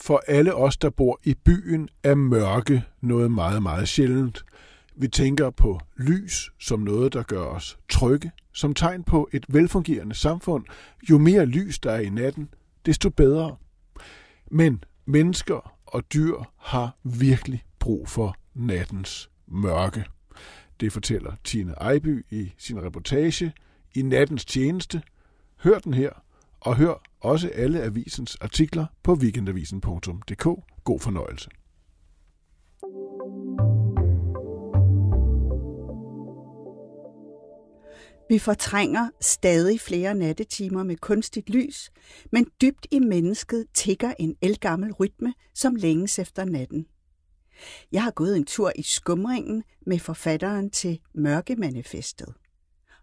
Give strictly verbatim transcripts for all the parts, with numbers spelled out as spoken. For alle os, der bor i byen, er mørke noget meget, meget sjældent. Vi tænker på lys som noget, der gør os trygge, som tegn på et velfungerende samfund. Jo mere lys der er i natten, desto bedre. Men mennesker og dyr har virkelig brug for nattens mørke. Det fortæller Tine Eiby i sin reportage I nattens tjeneste. Hør den her, og hør også alle avisens artikler på weekendavisen punktum d k. God fornøjelse. Vi fortrænger stadig flere nattetimer med kunstigt lys, men dybt i mennesket tikker en ældgammel rytme, som længes efter natten. Jeg har gået en tur i skumringen med forfatteren til Mørkemanifestet.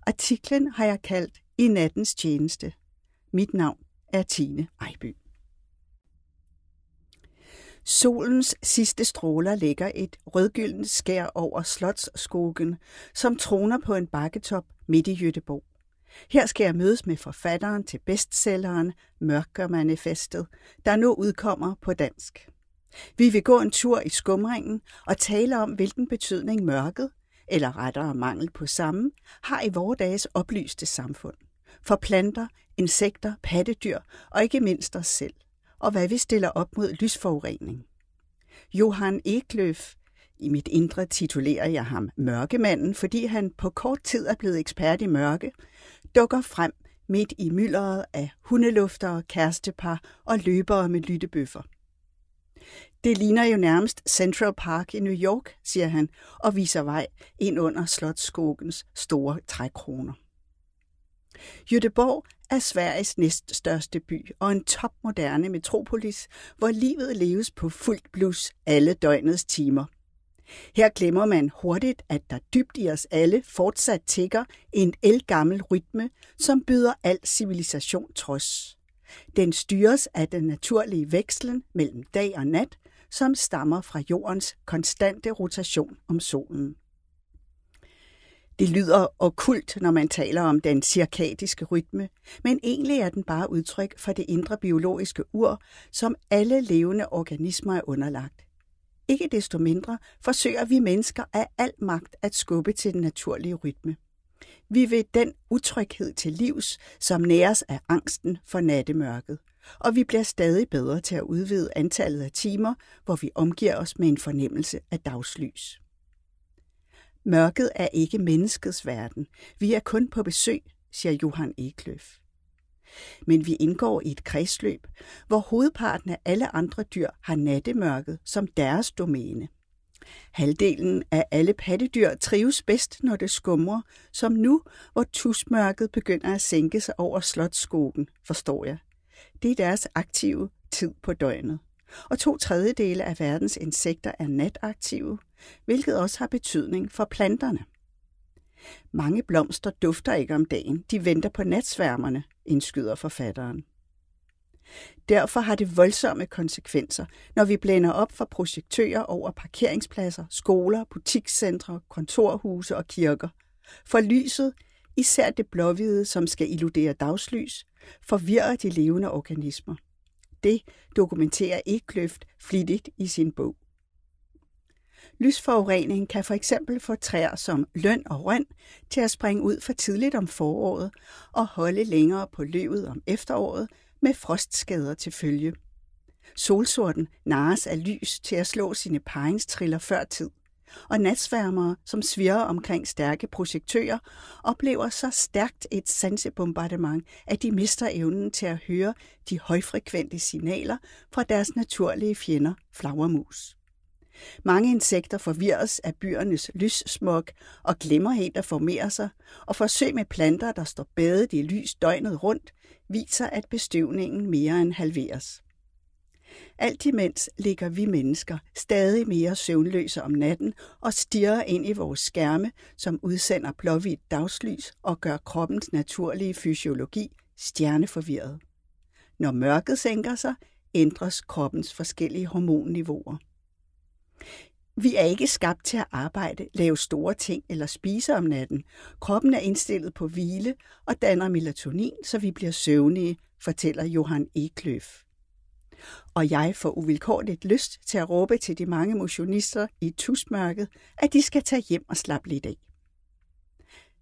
Artiklen har jeg kaldt I nattens tjeneste. Mit navn er Tine Eiby. Solens sidste stråler lægger et rødgyldent skær over Slottsskogen, som troner på en bakketop midt i Jytteborg. Her skal jeg mødes med forfatteren til bestselleren Mørkemanifestet, der nu udkommer på dansk. Vi vil gå en tur i skumringen og tale om, hvilken betydning mørket, eller rettere mangel på samme, har i vore dages oplyste samfund. For planter, insekter, pattedyr og ikke mindst os selv. Og hvad vi stiller op mod lysforurening. Johan Eklöf, i mit indre titulerer jeg ham mørkemanden, fordi han på kort tid er blevet ekspert i mørke, dukker frem midt i myldret af hundeluftere, kærestepar og løbere med lyttebøffer. Det ligner jo nærmest Central Park i New York, siger han, og viser vej ind under Slottsskogens store trækroner. Jytteborg er Sveriges næststørste by og en topmoderne metropolis, hvor livet leves på fuldt blus alle døgnets timer. Her glemmer man hurtigt, at der dybt i os alle fortsat tikker en ældgammel rytme, som byder al civilisation trods. Den styres af den naturlige vekslen mellem dag og nat, som stammer fra jordens konstante rotation om solen. Det lyder okkult, når man taler om den cirkadiske rytme, men egentlig er den bare udtryk for det indre biologiske ur, som alle levende organismer er underlagt. Ikke desto mindre forsøger vi mennesker af al magt at skubbe til den naturlige rytme. Vi vil den utryghed til livs, som næres af angsten for nattemørket, og vi bliver stadig bedre til at udvide antallet af timer, hvor vi omgiver os med en fornemmelse af dagslys. Mørket er ikke menneskets verden. Vi er kun på besøg, siger Johan Eklöf. Men vi indgår i et kredsløb, hvor hovedparten af alle andre dyr har nattemørket som deres domæne. Halvdelen af alle pattedyr trives bedst, når det skumrer, som nu, hvor tusmørket begynder at sænke sig over Slottsskogen, forstår jeg. Det er deres aktive tid på døgnet. Og to tredjedele af verdens insekter er nataktive, hvilket også har betydning for planterne. Mange blomster dufter ikke om dagen, de venter på natsværmerne, indskyder forfatteren. Derfor har det voldsomme konsekvenser, når vi blænder op for projektører over parkeringspladser, skoler, butikscentre, kontorhuse og kirker. For lyset, især det blåhvide, som skal illudere dagslys, forvirrer de levende organismer. Det dokumenterer Eklöf flittigt i sin bog. Lysforurening kan for eksempel få træer som løn og røn til at springe ud for tidligt om foråret og holde længere på løvet om efteråret med frostskader til følge. Solsorten narres af lys til at slå sine parringstriller før tid, og natsværmere, som svirrer omkring stærke projektører, oplever så stærkt et sansebombardement, at de mister evnen til at høre de højfrekvente signaler fra deres naturlige fjender, flagermus. Mange insekter forvirres af byernes lyssmog og glemmer helt at formere sig, og forsøg med planter, der står badet i lys døgnet rundt, viser, at bestøvningen mere end halveres. Alt imens ligger vi mennesker stadig mere søvnløse om natten og stirrer ind i vores skærme, som udsender blåhvidt dagslys og gør kroppens naturlige fysiologi stjerneforvirret. Når mørket sænker sig, ændres kroppens forskellige hormonniveauer. Vi er ikke skabt til at arbejde, lave store ting eller spise om natten. Kroppen er indstillet på hvile og danner melatonin, så vi bliver søvnige, fortæller Johan Eklöf. Og jeg får uvilkårligt lyst til at råbe til de mange motionister i tusmørket, at de skal tage hjem og slappe lidt af.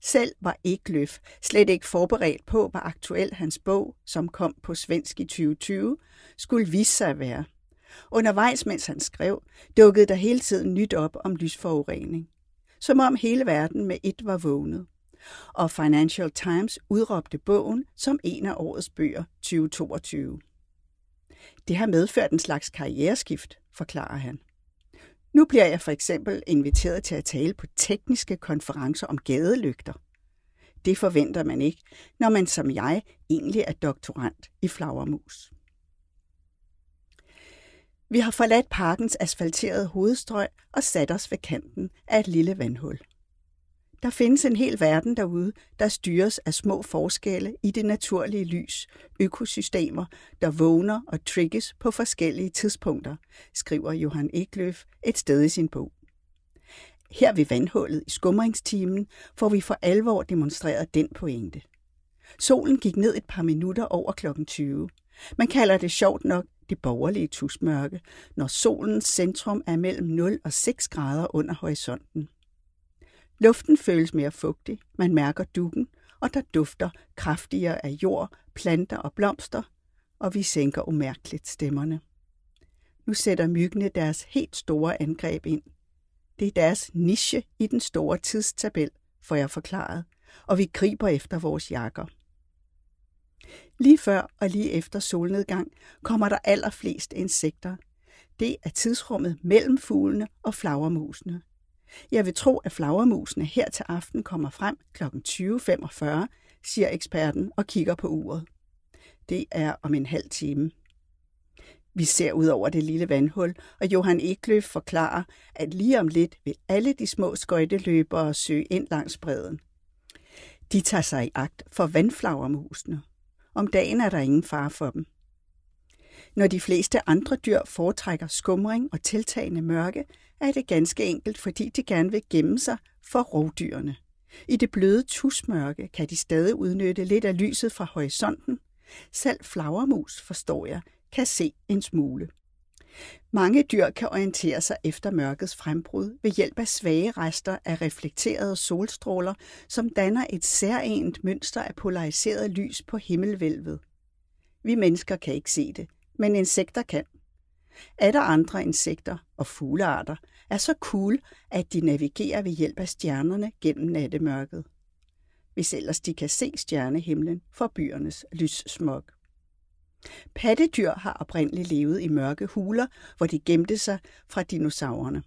Selv var Eklöf slet ikke forberedt på, hvor aktuel hans bog, som kom på svensk i tyve tyve, skulle vise sig at være. Undervejs, mens han skrev, dukkede der hele tiden nyt op om lysforurening. Som om hele verden med et var vågnet. Og Financial Times udråbte bogen som en af årets bøger tyve toogtyve. Det har medført en slags karriereskift, forklarer han. Nu bliver jeg for eksempel inviteret til at tale på tekniske konferencer om gadelygter. Det forventer man ikke, når man som jeg egentlig er doktorant i flagermus. Vi har forladt parkens asfalterede hovedstrøg og sat os ved kanten af et lille vandhul. Der findes en hel verden derude, der styres af små forskelle i det naturlige lys, økosystemer, der vågner og trigges på forskellige tidspunkter, skriver Johan Eklöf et sted i sin bog. Her ved vandhullet i skumringstimen får vi for alvor demonstreret den pointe. Solen gik ned et par minutter over klokken tyve. Man kalder det sjovt nok det borgerlige tusmørke, når solens centrum er mellem nul og seks grader under horisonten. Luften føles mere fugtig, man mærker duggen, og der dufter kraftigere af jord, planter og blomster, og vi sænker umærkeligt stemmerne. Nu sætter myggene deres helt store angreb ind. Det er deres niche i den store tidstabel, får jeg forklaret, og vi griber efter vores jakker. Lige før og lige efter solnedgang kommer der allerflest insekter. Det er tidsrummet mellem fuglene og flagermusene. Jeg vil tro, at flagermusene her til aften kommer frem klokken tyve femogfyrre, siger eksperten og kigger på uret. Det er om en halv time. Vi ser ud over det lille vandhul, og Johan Eklöf forklarer, at lige om lidt vil alle de små skøjteløbere søge ind langs bredden. De tager sig i agt for vandflagermusene. Om dagen er der ingen fare for dem. Når de fleste andre dyr foretrækker skumring og tiltagende mørke, er det ganske enkelt, fordi de gerne vil gemme sig for rovdyrene. I det bløde tusmørke kan de stadig udnytte lidt af lyset fra horisonten. Selv flagermus, forstår jeg, kan se en smule. Mange dyr kan orientere sig efter mørkets frembrud ved hjælp af svage rester af reflekterede solstråler, som danner et særegent mønster af polariseret lys på himmelhvælvet. Vi mennesker kan ikke se det, men insekter kan. Atter andre insekter og fuglearter er så cool, at de navigerer ved hjælp af stjernerne gennem nattemørket. Hvis ellers de kan se stjernehimlen fra byernes lyssmog. Pattedyr har oprindeligt levet i mørke huler, hvor de gemte sig fra dinosaurerne.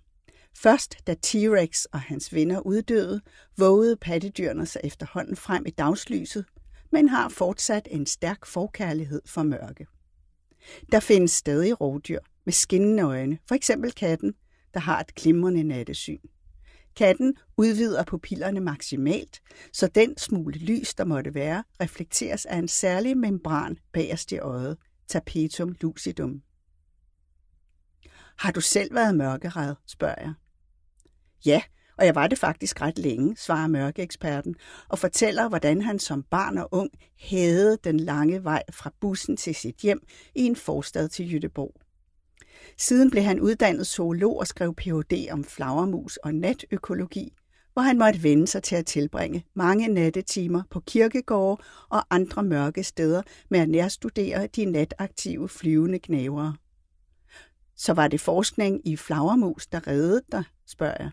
Først da T-Rex og hans venner uddøde, vågede pattedyrene sig efterhånden frem i dagslyset, men har fortsat en stærk forkærlighed for mørke. Der findes stadig rovdyr med skinnende øjne, f.eks. katten, der har et glimrende nattesyn. Katten udvider pupillerne maksimalt, så den smule lys, der måtte være, reflekteres af en særlig membran bagerst i øjet, tapetum lucidum. Har du selv været mørkeret, spørger jeg. Ja, og jeg var det faktisk ret længe, svarer mørkeeksperten, og fortæller, hvordan han som barn og ung havde den lange vej fra bussen til sit hjem i en forstad til Jytteborg. Siden blev han uddannet zoolog og skrev P H D om flagermus og natøkologi, hvor han måtte vende sig til at tilbringe mange nattetimer på kirkegårde og andre mørke steder med at nærstudere de nataktive flyvende gnavere. Så var det forskning i flagermus, der reddede dig, spørger jeg.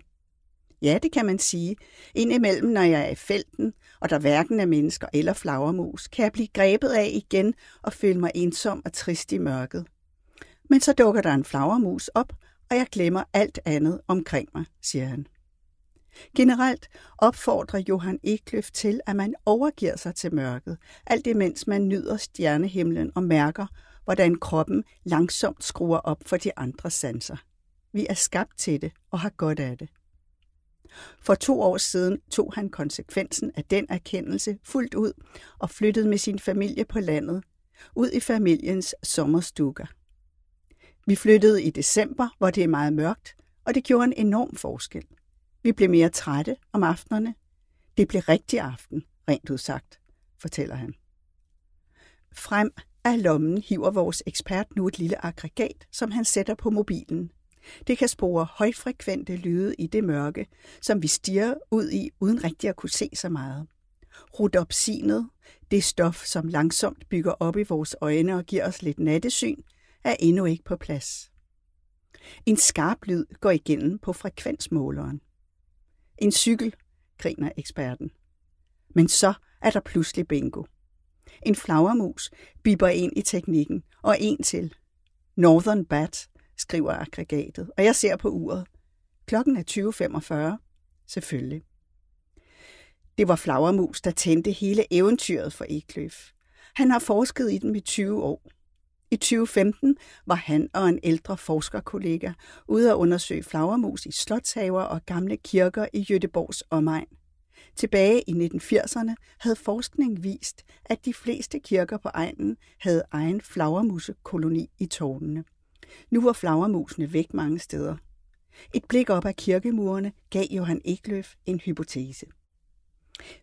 Ja, det kan man sige. Indimellem, når jeg er i felten, og der hverken er mennesker eller flagermus, kan jeg blive grebet af igen og føle mig ensom og trist i mørket. Men så dukker der en flagermus op, og jeg glemmer alt andet omkring mig, siger han. Generelt opfordrer Johan Eklöf til, at man overgiver sig til mørket, alt imens man nyder stjernehimlen og mærker, hvordan kroppen langsomt skruer op for de andre sanser. Vi er skabt til det og har godt af det. For to år siden tog han konsekvensen af den erkendelse fuldt ud og flyttede med sin familie på landet, ud i familiens sommerstukker. Vi flyttede i december, hvor det er meget mørkt, og det gjorde en enorm forskel. Vi blev mere trætte om aftenerne. Det blev rigtig aften, rent udsagt, fortæller han. Frem af lommen hiver vores ekspert nu et lille aggregat, som han sætter på mobilen. Det kan spore højfrekvente lyde i det mørke, som vi stirrer ud i, uden rigtig at kunne se så meget. Rhodopsinet, det stof, som langsomt bygger op i vores øjne og giver os lidt nattesyn, er endnu ikke på plads. En skarp lyd går igennem på frekvensmåleren. En cykel, griner eksperten. Men så er der pludselig bingo. En flagermus bipper ind i teknikken, og en til. Northern Bat, skriver aggregatet, og jeg ser på uret. Klokken er tyve femogfyrre. Selvfølgelig. Det var flagermus, der tændte hele eventyret for Eklöf. Han har forsket i dem i tyve år. I tyve femten var han og en ældre forskerkollega ude at undersøge flagermus i slotshaver og gamle kirker i Jytteborgs omegn. Tilbage i nitten firserne havde forskning vist, at de fleste kirker på egnen havde egen flagermusekoloni i tårnene. Nu var flagermusene væk mange steder. Et blik op ad kirkemurene gav Johan Eklöf en hypotese.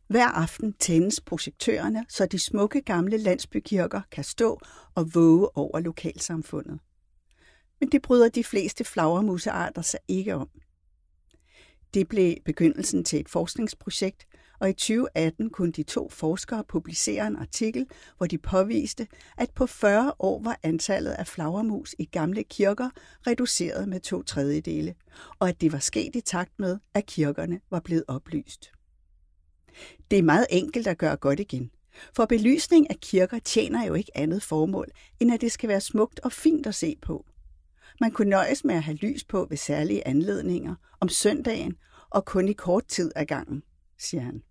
Hver aften tændes projektørerne, så de smukke gamle landsbykirker kan stå og våge over lokalsamfundet. Men det bryder de fleste flagermusearter sig ikke om. Det blev begyndelsen til et forskningsprojekt, og i tyve atten kunne de to forskere publicere en artikel, hvor de påviste, at på fyrre år var antallet af flagermus i gamle kirker reduceret med to tredjedele, og at det var sket i takt med, at kirkerne var blevet oplyst. Det er meget enkelt at gøre godt igen, for belysning af kirker tjener jo ikke andet formål, end at det skal være smukt og fint at se på. Man kunne nøjes med at have lys på ved særlige anledninger, om søndagen og kun i kort tid ad gangen, siger han.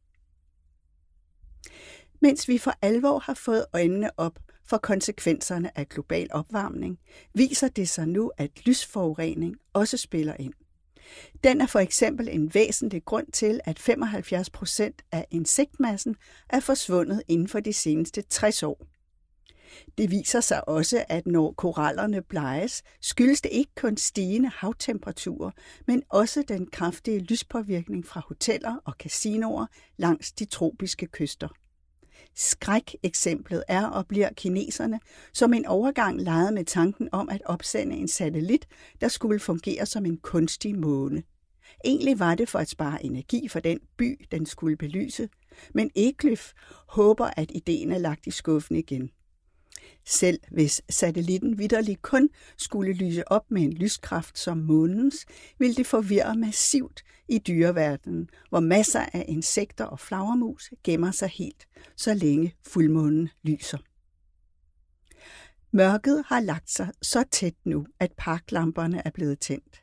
Mens vi for alvor har fået øjnene op for konsekvenserne af global opvarmning, viser det sig nu, at lysforurening også spiller ind. Den er for eksempel en væsentlig grund til, at femoghalvfjerds procent af insektmassen er forsvundet inden for de seneste tres år. Det viser sig også, at når korallerne bleges, skyldes det ikke kun stigende havtemperaturer, men også den kraftige lyspåvirkning fra hoteller og casinoer langs de tropiske kyster. Skræk-eksemplet er og bliver kineserne, som en overgang legede med tanken om at opsende en satellit, der skulle fungere som en kunstig måne. Egentlig var det for at spare energi for den by, den skulle belyse, men Eklöf håber, at ideen er lagt i skuffen igen. Selv hvis satellitten vitterligt kun skulle lyse op med en lyskraft som månens, ville det forvirre massivt i dyreverdenen, hvor masser af insekter og flagermus gemmer sig helt, så længe fuldmånen lyser. Mørket har lagt sig så tæt nu, at parklamperne er blevet tændt.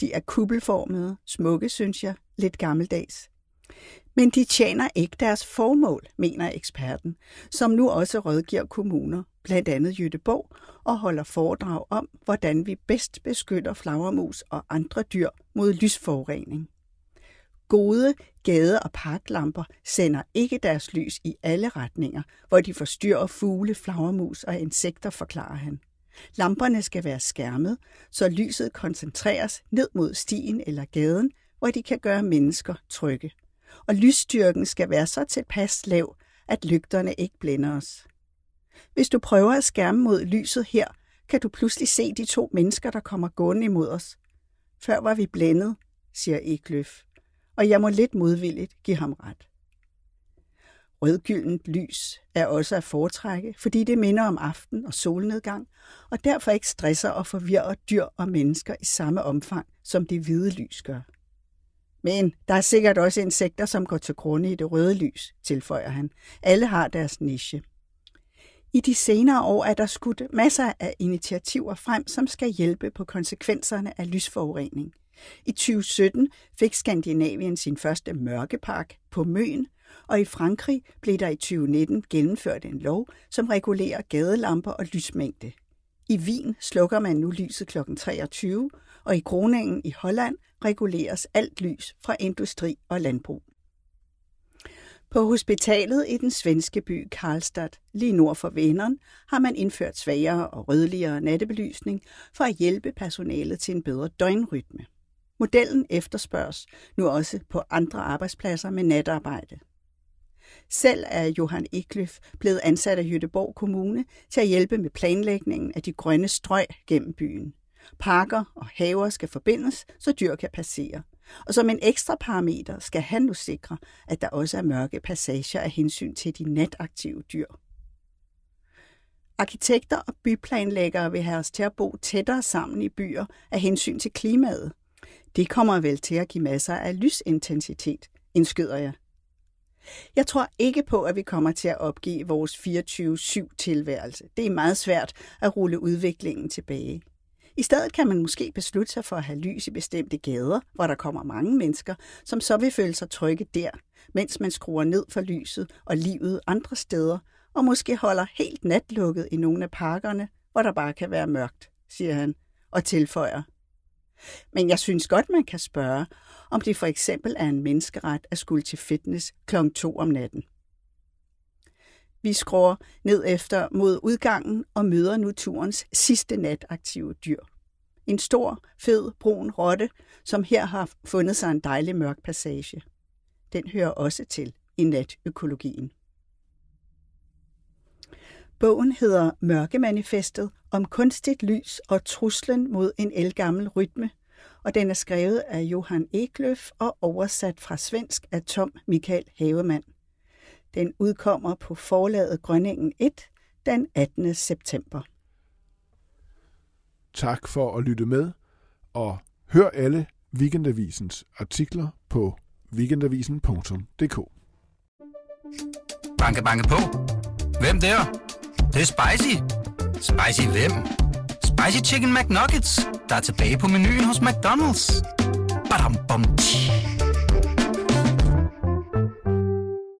De er kuppelformede, smukke, synes jeg, lidt gammeldags. Men de tjener ikke deres formål, mener eksperten, som nu også rådgiver kommuner, blandt andet Jytteborg, og holder foredrag om, hvordan vi bedst beskytter flagermus og andre dyr mod lysforurening. Gode gade- og parklamper sender ikke deres lys i alle retninger, hvor de forstyrrer fugle, flagermus og insekter, forklarer han. Lamperne skal være skærmet, så lyset koncentreres ned mod stien eller gaden, hvor de kan gøre mennesker trygge. Og lysstyrken skal være så tilpas lav, at lygterne ikke blænder os. Hvis du prøver at skærme mod lyset her, kan du pludselig se de to mennesker, der kommer gående imod os. Før var vi blændet, siger Eklöf, og jeg må lidt modvilligt give ham ret. Rødgyldent lys er også at foretrække, fordi det minder om aften og solnedgang, og derfor ikke stresser og forvirrer dyr og mennesker i samme omfang, som det hvide lys gør. Men der er sikkert også insekter, som går til grunde i det røde lys, tilføjer han. Alle har deres niche. I de senere år er der skudt masser af initiativer frem, som skal hjælpe på konsekvenserne af lysforurening. I tyve sytten fik Skandinavien sin første mørkepark på Møn, Og i Frankrig blev der i tyve nitten gennemført en lov, som regulerer gadelamper og lysmængde. I Wien slukker man nu lyset klokken treogtyve, og i Groningen i Holland reguleres alt lys fra industri og landbrug. På hospitalet i den svenske by Karlstad, lige nord for Vänern, har man indført svagere og rødligere nattebelysning for at hjælpe personalet til en bedre døgnrytme. Modellen efterspørges nu også på andre arbejdspladser med natarbejde. Selv er Johan Eklöf blevet ansat af Jytteborg Kommune til at hjælpe med planlægningen af de grønne strøg gennem byen. Parker og haver skal forbindes, så dyr kan passere. Og som en ekstra parameter skal han nu sikre, at der også er mørke passager af hensyn til de nataktive dyr. Arkitekter og byplanlæggere vil have os til at bo tættere sammen i byer af hensyn til klimaet. Det kommer vel til at give masser af lysintensitet, indskyder jeg. Jeg tror ikke på, at vi kommer til at opgive vores fireogtyve syv tilværelse. Det er meget svært at rulle udviklingen tilbage. I stedet kan man måske beslutte sig for at have lys i bestemte gader, hvor der kommer mange mennesker, som så vil føle sig trygge der, mens man skruer ned for lyset og livet andre steder, og måske holder helt natlukket i nogle af parkerne, hvor der bare kan være mørkt, siger han, og tilføjer. Men jeg synes godt, man kan spørge, om det for eksempel er en menneskeret at skulle til fitness klokken to om natten. Vi skruer ned efter mod udgangen og møder nu turens sidste nataktive dyr. En stor, fed, brun rotte, som her har fundet sig en dejlig mørk passage. Den hører også til i natøkologien. Bogen hedder Mørkemanifestet om kunstigt lys og truslen mod en ældgammel rytme, og den er skrevet af Johan Eklöf og oversat fra svensk af Tom Michael Havemann. Den udkommer på forlaget Grønningen et den attende september. Tak for at lytte med, og hør alle Weekendavisens artikler på weekendavisen punktum d k. Banke, banke på. Hvem der? Det, det er spicy. Spicy hvem? Spicy Chicken McNuggets, der er tilbage på menuen hos McDonald's. Badum, bom, tji.